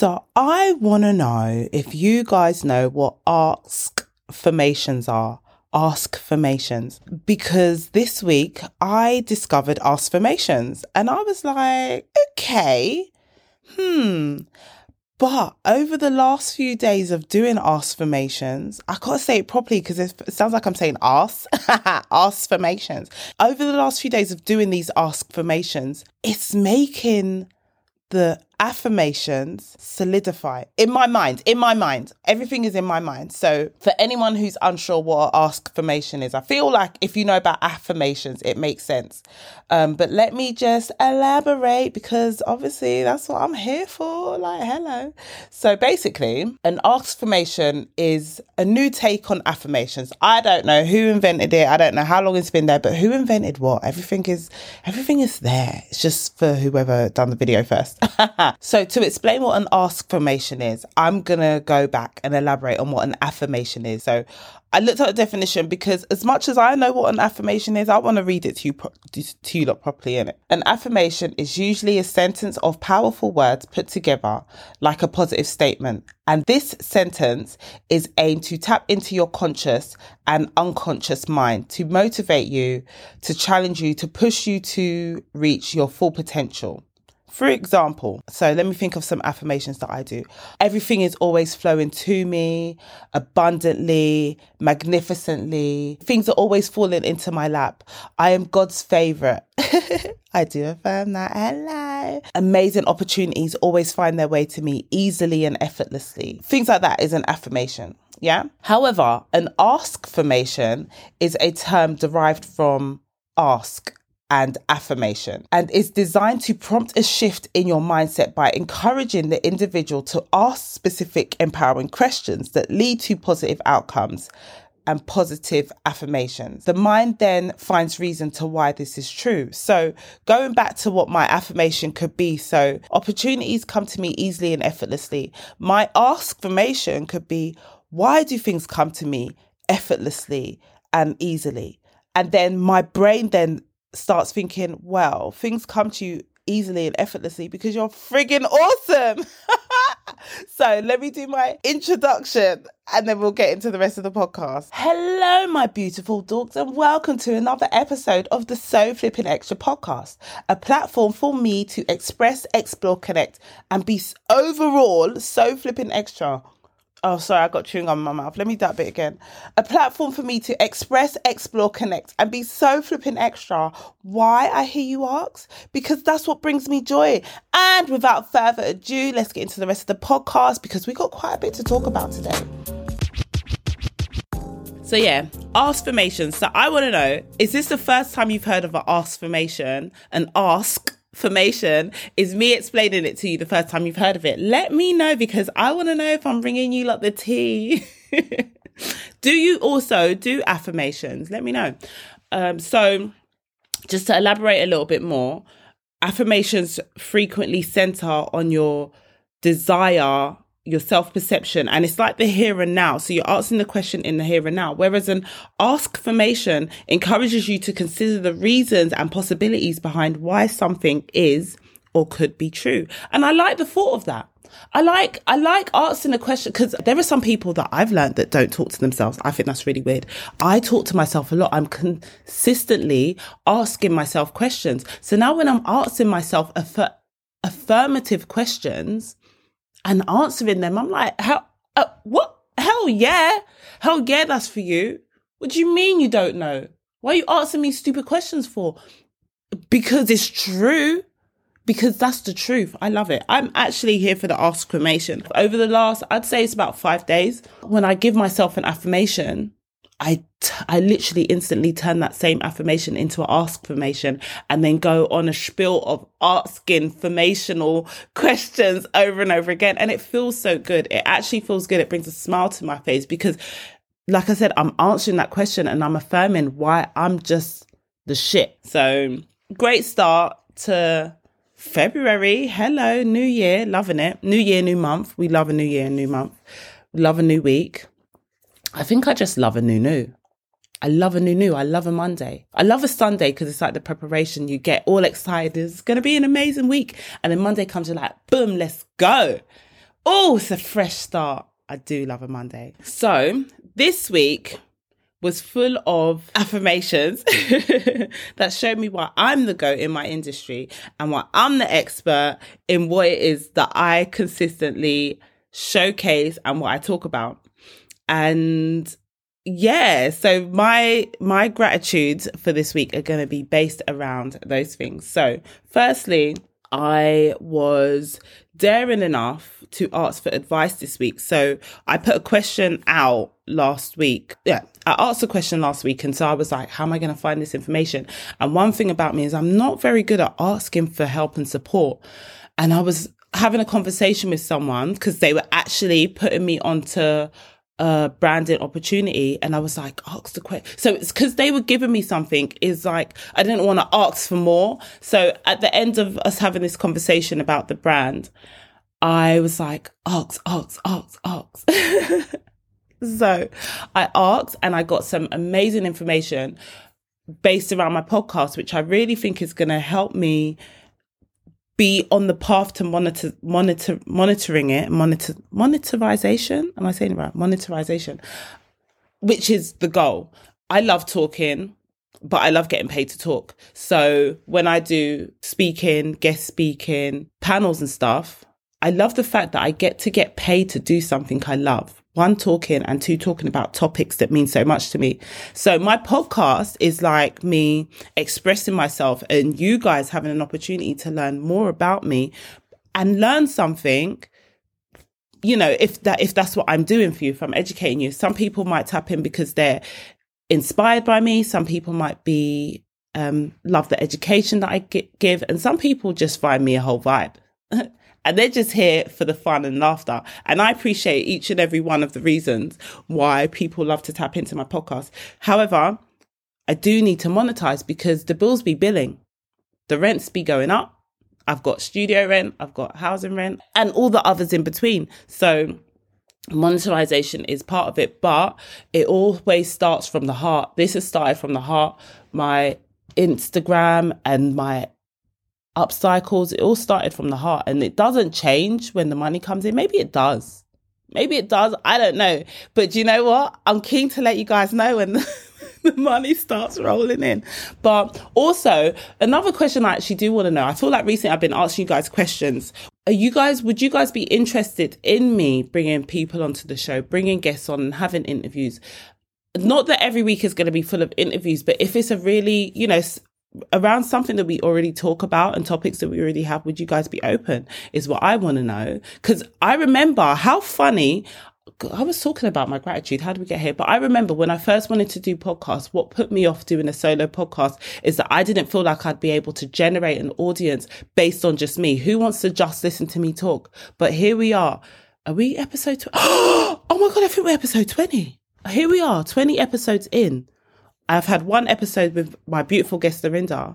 So I want to know if you guys know what ASKfirmations are. ASKfirmations. Because this week I discovered ASKfirmations and I was like, okay, But over the last few days of doing ASKfirmations, I can't say it properly because it sounds like I'm saying ask, ASKfirmations. Over the last few days of doing these ASKfirmations, it's making the affirmations solidify in my mind. Everything is in my mind. So for anyone who's unsure what an ASKfirmation is, I feel like if you know about affirmations, it makes sense. But let me just elaborate because obviously that's what I'm here for. Like, hello. So basically, an ASKfirmation is a new take on affirmations. I don't know who invented it. I don't know how long it's been there, but who invented what? Everything is there. It's just for whoever done the video first. So to explain what an ASKfirmation is, I'm going to go back and elaborate on what an affirmation is. So I looked at the definition because as much as I know what an affirmation is, I want to read it to you lot properly, innit? An affirmation is usually a sentence of powerful words put together like a positive statement. And this sentence is aimed to tap into your conscious and unconscious mind, to motivate you, to challenge you, to push you to reach your full potential. For example, so let me think of some affirmations that I do. Everything is always flowing to me, abundantly, magnificently. Things are always falling into my lap. I am God's favourite. I do affirm that. Hello. Amazing opportunities always find their way to me easily and effortlessly. Things like that is an affirmation. Yeah. However, an ASKfirmation is a term derived from ask and affirmation, and is designed to prompt a shift in your mindset by encouraging the individual to ask specific empowering questions that lead to positive outcomes and positive affirmations. The mind then finds reason to why this is true. So going back to what my affirmation could be, so opportunities come to me easily and effortlessly. My ASKfirmation could be, why do things come to me effortlessly and easily? And then my brain then starts thinking, well, things come to you easily and effortlessly because you're friggin' awesome. So let me do my introduction and then we'll get into the rest of the podcast. Hello, my beautiful dogs, and welcome to another episode of the Sew Flipping Extra Podcast, a platform for me to express, explore, connect, and be overall so flipping extra. Oh, sorry, I got chewing on my mouth. Let me do that bit again. A platform for me to express, explore, connect, and be so flipping extra. Why, I hear you ask? Because that's what brings me joy. And without further ado, let's get into the rest of the podcast because we got quite a bit to talk about today. So yeah, ASKfirmations. So I want to know, is this the first time you've heard of an ASKfirmation? An ASKfirmation is me explaining it to you the first time you've heard of it. Let me know because I want to know if I'm bringing you like the tea. Do you also do affirmations? Let me know. So just to elaborate a little bit more, affirmations frequently center on your desire, your self-perception, and it's like the here and now. So you're asking the question in the here and now, whereas an ASKfirmation encourages you to consider the reasons and possibilities behind why something is or could be true. And I like the thought of that. I like asking a question because there are some people that I've learned that don't talk to themselves. I think that's really weird. I talk to myself a lot. I'm consistently asking myself questions. So now when I'm asking myself affirmative questions and answering them, I'm like, what? Hell yeah. Hell yeah, that's for you. What do you mean you don't know? Why are you asking me stupid questions for? Because it's true. Because that's the truth. I love it. I'm actually here for the ASKfirmation. Over the last, I'd say it's about 5 days, when I give myself an affirmation, I literally instantly turn that same affirmation into an ASKfirmation and then go on a spiel of asking formational questions over and over again. And it feels so good. It actually feels good. It brings a smile to my face because, like I said, I'm answering that question and I'm affirming why I'm just the shit. So great start to February. Hello, new year. Loving it. New year, new month. We love a new year, new month. We love a new week. I think I just love a new. I love a new. I love a Monday. I love a Sunday because it's like the preparation. You get all excited. It's going to be an amazing week. And then Monday comes, you're like, boom, let's go. Oh, it's a fresh start. I do love a Monday. So this week was full of affirmations that showed me why I'm the GOAT in my industry and why I'm the expert in what it is that I consistently showcase and what I talk about. And yeah, so my gratitudes for this week are going to be based around those things. So firstly, I was daring enough to ask for advice this week. So I put a question out last week. Yeah, I asked a question last week. And so I was like, how am I going to find this information? And one thing about me is I'm not very good at asking for help and support. And I was having a conversation with someone because they were actually putting me onto a branding opportunity. And I was like, ask the question. So it's because they were giving me something, is like, I didn't want to ask for more. So at the end of us having this conversation about the brand, I was like, ask. So I asked and I got some amazing information based around my podcast, which I really think is going to help me be on the path to monetization. Am I saying it right? Monetization, which is the goal. I love talking, but I love getting paid to talk. So when I do speaking, guest speaking, panels and stuff, I love the fact that I get paid to do something I love. One, talking, and two, talking about topics that mean so much to me. So my podcast is like me expressing myself and you guys having an opportunity to learn more about me and learn something, you know, if that's what I'm doing for you, if I'm educating you. Some people might tap in because they're inspired by me. Some people might be love the education that I give. And some people just find me a whole vibe. And they're just here for the fun and laughter. And I appreciate each and every one of the reasons why people love to tap into my podcast. However, I do need to monetize because the bills be billing. The rents be going up. I've got studio rent. I've got housing rent and all the others in between. So monetization is part of it, but it always starts from the heart. This has started from the heart. My Instagram and my upcycles, it all started from the heart, and it doesn't change when the money comes in. Maybe it does, I don't know, but you know what, I'm keen to let you guys know when the money starts rolling in. But also, another question I actually do want to know, I feel like recently I've been asking you guys questions. Would you guys be interested in me bringing people onto the show, bringing guests on and having interviews? Not that every week is going to be full of interviews, but if it's a really, you know, around something that we already talk about and topics that we already have, would you guys be open is what I want to know. Because I remember how funny, I was talking about my gratitude, how did we get here? But I remember when I first wanted to do podcasts, what put me off doing a solo podcast is that I didn't feel like I'd be able to generate an audience based on just me. Who wants to just listen to me talk? But here we are. Are we episode 20? Oh my God, I think we're episode 20. Here we are, 20 episodes in. I've had one episode with my beautiful guest, Lorinda,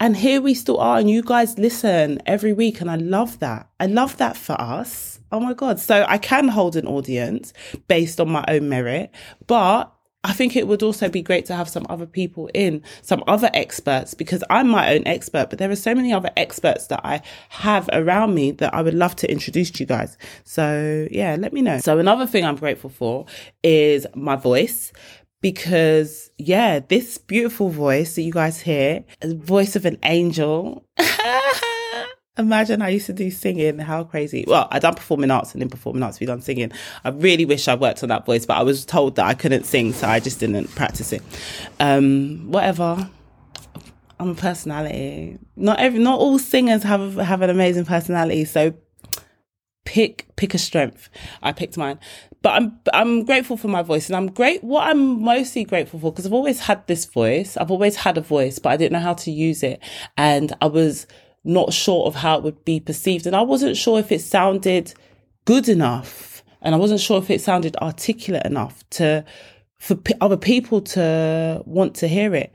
and here we still are. And you guys listen every week. And I love that. I love that for us. Oh my God. So I can hold an audience based on my own merit, but I think it would also be great to have some other people in, some other experts, because I'm my own expert, but there are so many other experts that I have around me that I would love to introduce to you guys. So yeah, let me know. So another thing I'm grateful for is my voice. Because, yeah, this beautiful voice that you guys hear, the voice of an angel. Imagine I used to do singing. How crazy. Well, I done performing arts, and in performing arts, we done singing. I really wish I worked on that voice, but I was told that I couldn't sing, so I just didn't practice it. Whatever. I'm a personality. Not all singers have an amazing personality, so pick a strength. I picked mine. But I'm grateful for my voice, and what I'm mostly grateful for, because I've always had this voice. I've always had a voice, but I didn't know how to use it. And I was not sure of how it would be perceived. And I wasn't sure if it sounded good enough. And I wasn't sure if it sounded articulate enough for other people to want to hear it.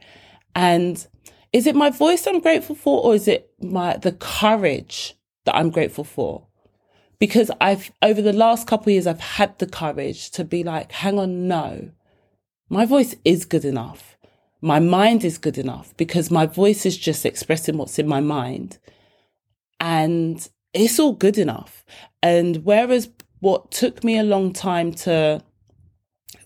And is it my voice I'm grateful for, or is it the courage that I'm grateful for? Because over the last couple of years, I've had the courage to be like, hang on, no, my voice is good enough. My mind is good enough because my voice is just expressing what's in my mind. And it's all good enough. And whereas what took me a long time to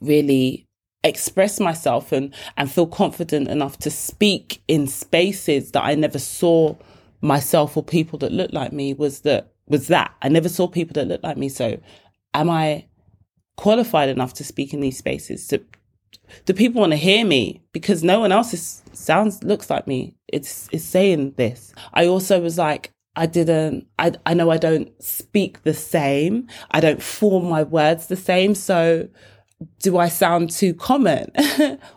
really express myself and feel confident enough to speak in spaces that I never saw myself or people that looked like me was that I never saw people that looked like me. So am I qualified enough to speak in these spaces? Do people want to hear me? Because no one else looks like me. It's saying this. I also was like, I know I don't speak the same. I don't form my words the same. So do I sound too common?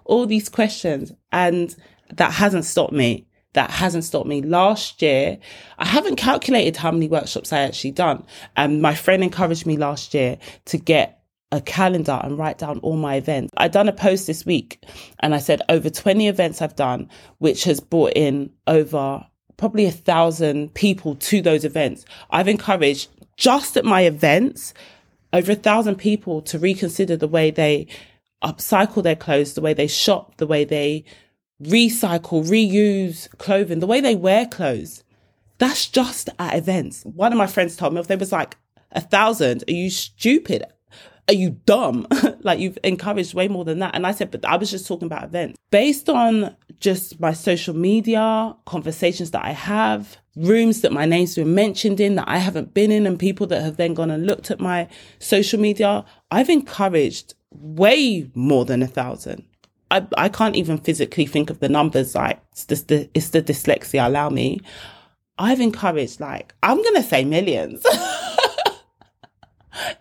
All these questions. And that hasn't stopped me. Last year, I haven't calculated how many workshops I actually done. And my friend encouraged me last year to get a calendar and write down all my events. I done a post this week and I said over 20 events I've done, which has brought in over probably 1,000 people to those events. I've encouraged, just at my events, over 1,000 people to reconsider the way they upcycle their clothes, the way they shop, the way they recycle, reuse clothing, the way they wear clothes. That's just at events. One of my friends told me, if there was like 1,000, are you stupid? Are you dumb? Like, you've encouraged way more than that. And I said, but I was just talking about events. Based on just my social media, conversations that I have, rooms that my name's been mentioned in that I haven't been in, and people that have then gone and looked at my social media, I've encouraged way more than 1,000. I can't even physically think of the numbers. Like, it's the dyslexia, allow me. I've encouraged, like, I'm going to say millions.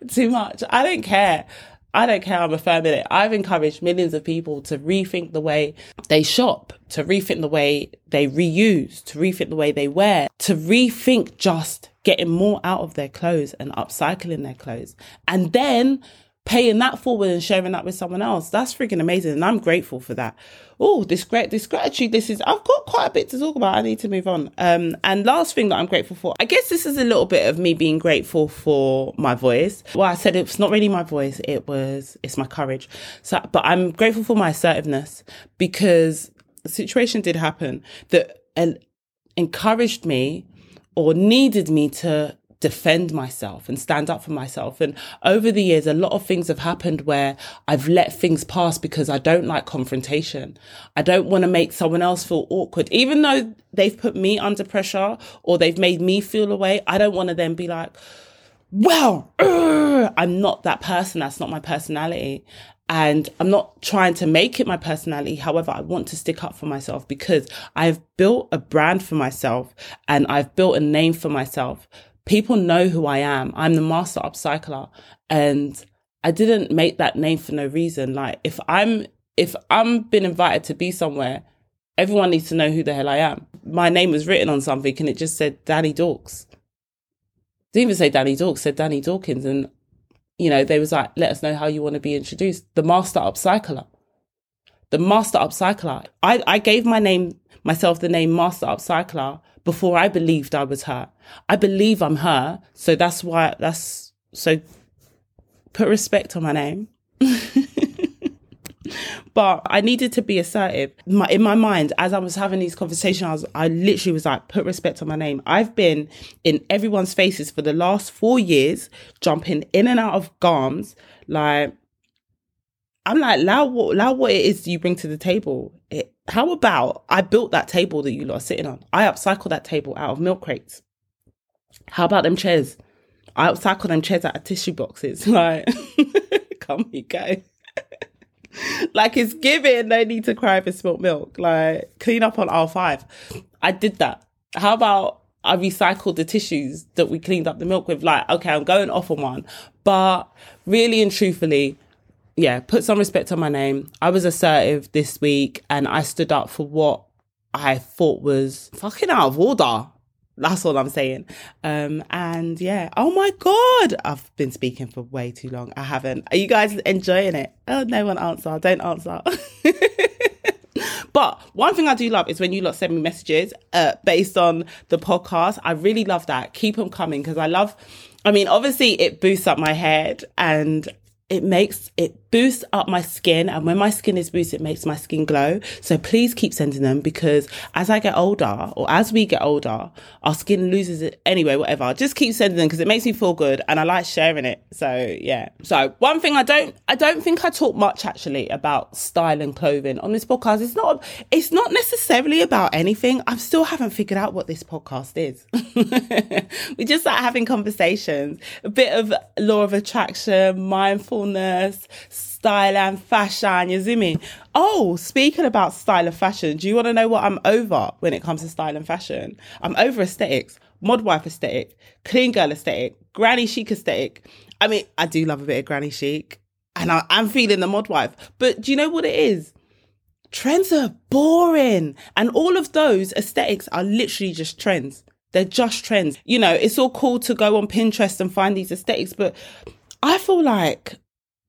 Too much. I don't care. I'm affirming it. I've encouraged millions of people to rethink the way they shop, to rethink the way they reuse, to rethink the way they wear, to rethink just getting more out of their clothes and upcycling their clothes. And then paying that forward and sharing that with someone else. That's freaking amazing. And I'm grateful for that. Oh, this gratitude, this is, I've got quite a bit to talk about. I need to move on. And last thing that I'm grateful for, I guess this is a little bit of me being grateful for my voice. Well, I said it's not really my voice. It's my courage. So, but I'm grateful for my assertiveness, because a situation did happen that encouraged me or needed me to defend myself and stand up for myself. And over the years, a lot of things have happened where I've let things pass because I don't like confrontation. I don't want to make someone else feel awkward, even though they've put me under pressure or they've made me feel away. I don't want to then be like, well, I'm not that person. That's not my personality. And I'm not trying to make it my personality. However, I want to stick up for myself because I've built a brand for myself and I've built a name for myself. People know who I am. I'm the master upcycler, and I didn't make that name for no reason. Like, if I'm been invited to be somewhere, everyone needs to know who the hell I am. My name was written on something and it just said Danny Dawkins. Didn't even say Danny Dawkins, said Danny Dawkins. And, you know, they was like, let us know how you want to be introduced. The master upcycler. The master upcycler. I gave myself the name master upcycler before I believed I was her. I believe I'm her. So so put respect on my name. But I needed to be assertive. In my mind, as I was having these conversations, I literally was like, put respect on my name. I've been in everyone's faces for the last 4 years, jumping in and out of GAMS. Like, I'm like, what it is you bring to the table. How about I built that table that you lot are sitting on? I upcycled that table out of milk crates. How about them chairs? I upcycled them chairs out of tissue boxes. Like, come here, go. Like, it's giving, no need to cry if it's spilt milk. Like, clean up on aisle 5. I did that. How about I recycled the tissues that we cleaned up the milk with? Like, okay, I'm going off on one. But really and truthfully, yeah, put some respect on my name. I was assertive this week and I stood up for what I thought was fucking out of order. That's all I'm saying. And yeah, oh my God, I've been speaking for way too long. I haven't. Are you guys enjoying it? Oh, no one answer. Don't answer. But one thing I do love is when you lot send me messages based on the podcast. I really love that. Keep them coming because I mean, obviously it boosts up my head and it boosts up my skin, and when my skin is boosted, it makes my skin glow. So please keep sending them, because as I get older, or as we get older, our skin loses it anyway, whatever. Just keep sending them because it makes me feel good and I like sharing it. So yeah. So one thing, I don't think I talk much actually about style and clothing on this podcast. It's not necessarily about anything. I still haven't figured out what this podcast is. We just like having conversations, a bit of law of attraction, mindfulness, style and fashion, you see me? Oh, speaking about style and fashion, do you want to know what I'm over when it comes to style and fashion? I'm over aesthetics, mod wife aesthetic, clean girl aesthetic, granny chic aesthetic. I mean, I do love a bit of granny chic, and I'm feeling the mod wife. But do you know what it is? Trends are boring, and all of those aesthetics are literally just trends. They're just trends. You know, it's all cool to go on Pinterest and find these aesthetics, but I feel like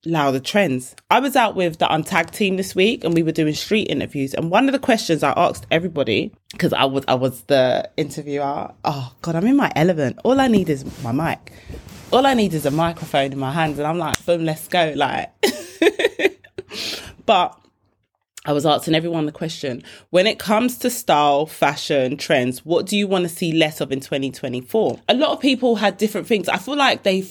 louder trends. I was out with the Untag team this week and we were doing street interviews. And one of the questions I asked everybody, because I was the interviewer. Oh God, I'm in my element. All I need is my mic. All I need is a microphone in my hands. And I'm like, boom, let's go. Like, but I was asking everyone the question, when it comes to style, fashion, trends, what do you want to see less of in 2024? A lot of people had different things. I feel like they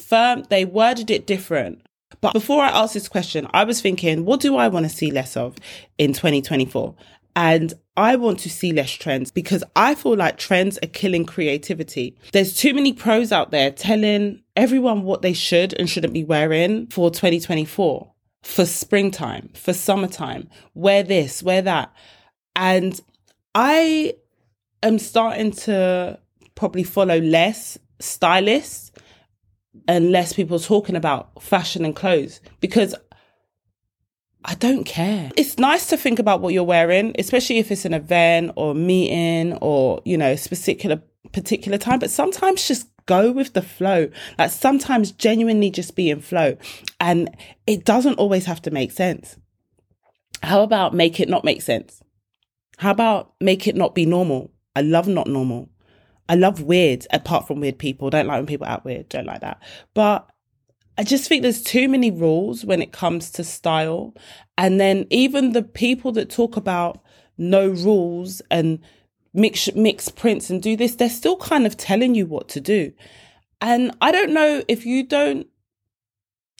worded it different. But before I asked this question, I was thinking, what do I want to see less of in 2024? And I want to see less trends, because I feel like trends are killing creativity. There's too many pros out there telling everyone what they should and shouldn't be wearing for 2024. For springtime, for summertime, wear this, wear that. And I am starting to probably follow less stylists and less people talking about fashion and clothes, because I don't care. It's nice to think about what you're wearing, especially if it's an event or a meeting or, you know, particular time, but sometimes just go with the flow. Like, sometimes genuinely just be in flow, and it doesn't always have to make sense. How about make it not make sense? How about make it not be normal? I love not normal. I love weird, apart from weird people. Don't like when people act weird, don't like that. But I just think there's too many rules when it comes to style. And then even the people that talk about no rules and mix prints and do this, they're still kind of telling you what to do. And I don't know if you don't,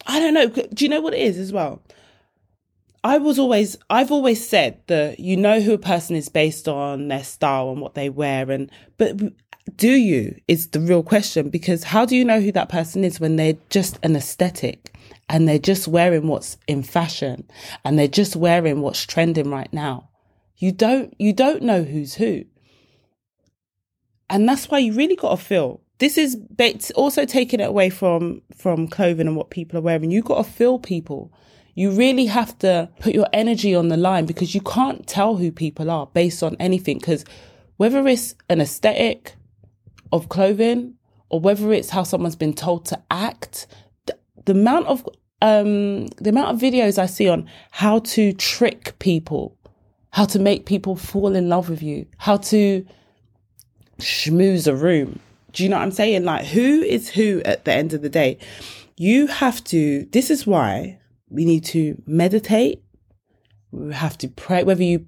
I don't know. Do you know what it is as well? I've always said that you know who a person is based on their style and what they wear, but do you is the real question, because how do you know who that person is when they're just an aesthetic and they're just wearing what's in fashion and they're just wearing what's trending right now? You don't know who's who. And that's why you really got to feel. This is also taking it away from clothing and what people are wearing. You got to feel people. You really have to put your energy on the line, because you can't tell who people are based on anything. Because whether it's an aesthetic of clothing or whether it's how someone's been told to act, the amount of videos I see on how to trick people, how to make people fall in love with you, how to schmooze a room. Do you know what I'm saying? Like, who is who at the end of the day? You have to, this is why we need to meditate. We have to pray, whether you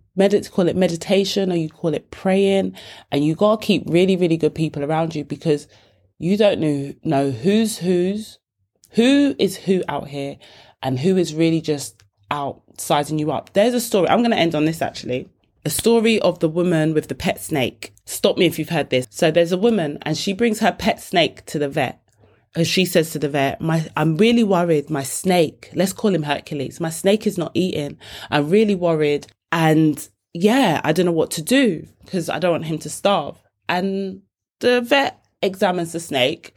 call it meditation or you call it praying. And you got to keep really, really good people around you, because you don't know who is who out here and who is really just out sizing you up. There's a story. I'm going to end on this actually. A story of the woman with the pet snake. Stop me if you've heard this. So there's a woman and she brings her pet snake to the vet. And she says to the vet, I'm really worried. My snake, let's call him Hercules. My snake is not eating. I'm really worried. And yeah, I don't know what to do because I don't want him to starve. And the vet examines the snake.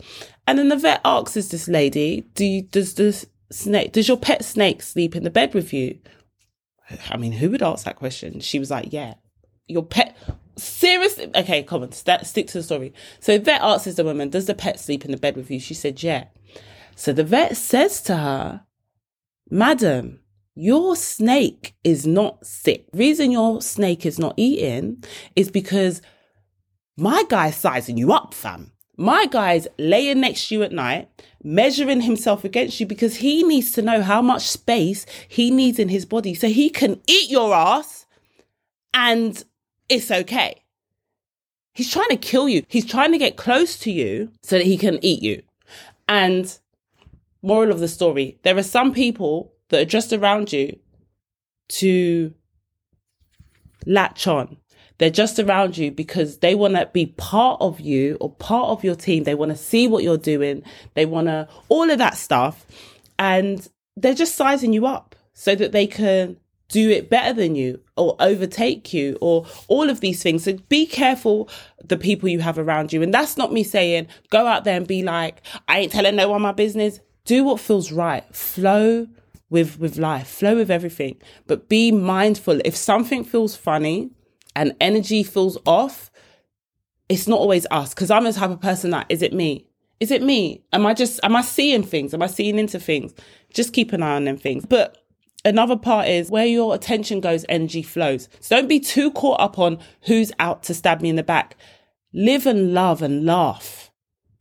And then the vet asks this lady, does your pet snake sleep in the bed with you? I mean, who would ask that question? She was like, yeah, your pet. Seriously? Okay, come on, stick to the story. So the vet asks the woman, does the pet sleep in the bed with you? She said, yeah. So the vet says to her, madam, your snake is not sick. Reason your snake is not eating is because my guy's sizing you up, fam. My guy's laying next to you at night, measuring himself against you because he needs to know how much space he needs in his body so he can eat your ass and it's okay. He's trying to kill you. He's trying to get close to you so that he can eat you. And moral of the story, there are some people that are just around you to latch on. They're just around you because they want to be part of you or part of your team. They want to see what you're doing. They want to, all of that stuff. And they're just sizing you up so that they can do it better than you or overtake you or all of these things. So be careful the people you have around you. And that's not me saying go out there and be like, I ain't telling no one my business. Do what feels right. Flow with life. Flow with everything. But be mindful. If something feels funny and energy feels off, it's not always us. Because I'm the type of person that, is it me? Is it me? Am I seeing things? Am I seeing into things? Just keep an eye on them things. But another part is where your attention goes, energy flows. So don't be too caught up on who's out to stab me in the back. Live and love and laugh.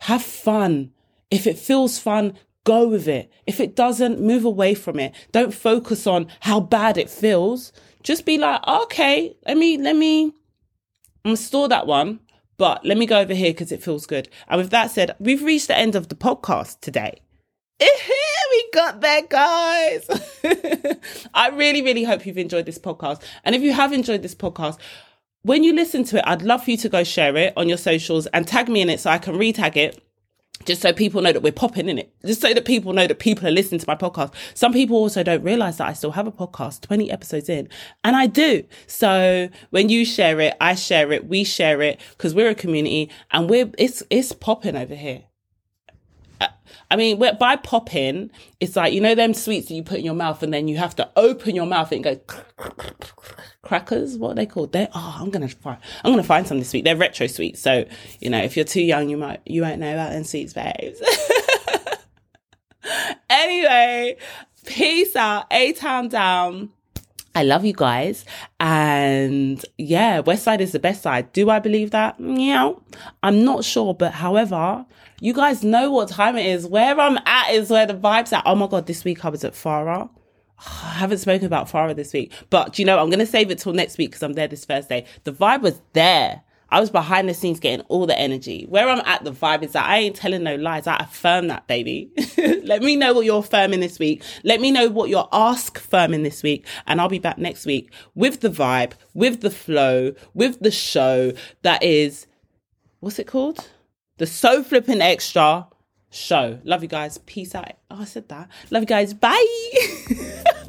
Have fun. If it feels fun, go with it. If it doesn't, move away from it. Don't focus on how bad it feels. Just be like, okay, I'm gonna store that one, but let me go over here because it feels good. And with that said, we've reached the end of the podcast today. We got there, guys. I really, really hope you've enjoyed this podcast. And if you have enjoyed this podcast, when you listen to it, I'd love for you to go share it on your socials and tag me in it so I can retag it. Just so people know that we're popping in it. Just so that people know that people are listening to my podcast. Some people also don't realize that I still have a podcast 20 episodes in, and I do. So when you share it, I share it, we share it, because we're a community and it's popping over here. I mean, by popping, it's like, you know, them sweets that you put in your mouth and then you have to open your mouth and go crackers. What are they called? I'm going to find some this week. They're retro sweets. So, you know, if you're too young, you won't know about them sweets, babes. Anyway, peace out. A-Town down. I love you guys. And yeah, West Side is the best side. Do I believe that? Yeah, I'm not sure. But however, you guys know what time it is. Where I'm at is where the vibe's at. Oh my God, this week I was at Farah. I haven't spoken about Farah this week. But you know, I'm going to save it till next week because I'm there this Thursday. The vibe was there. I was behind the scenes getting all the energy. Where I'm at, the vibe is that I ain't telling no lies. I affirm that, baby. Let me know what you're affirming this week. Let me know what you're ASKfirming this week. And I'll be back next week with the vibe, with the flow, with the show that is, what's it called? The Sew Flipping Extra Show. Love you guys. Peace out. Oh, I said that. Love you guys. Bye.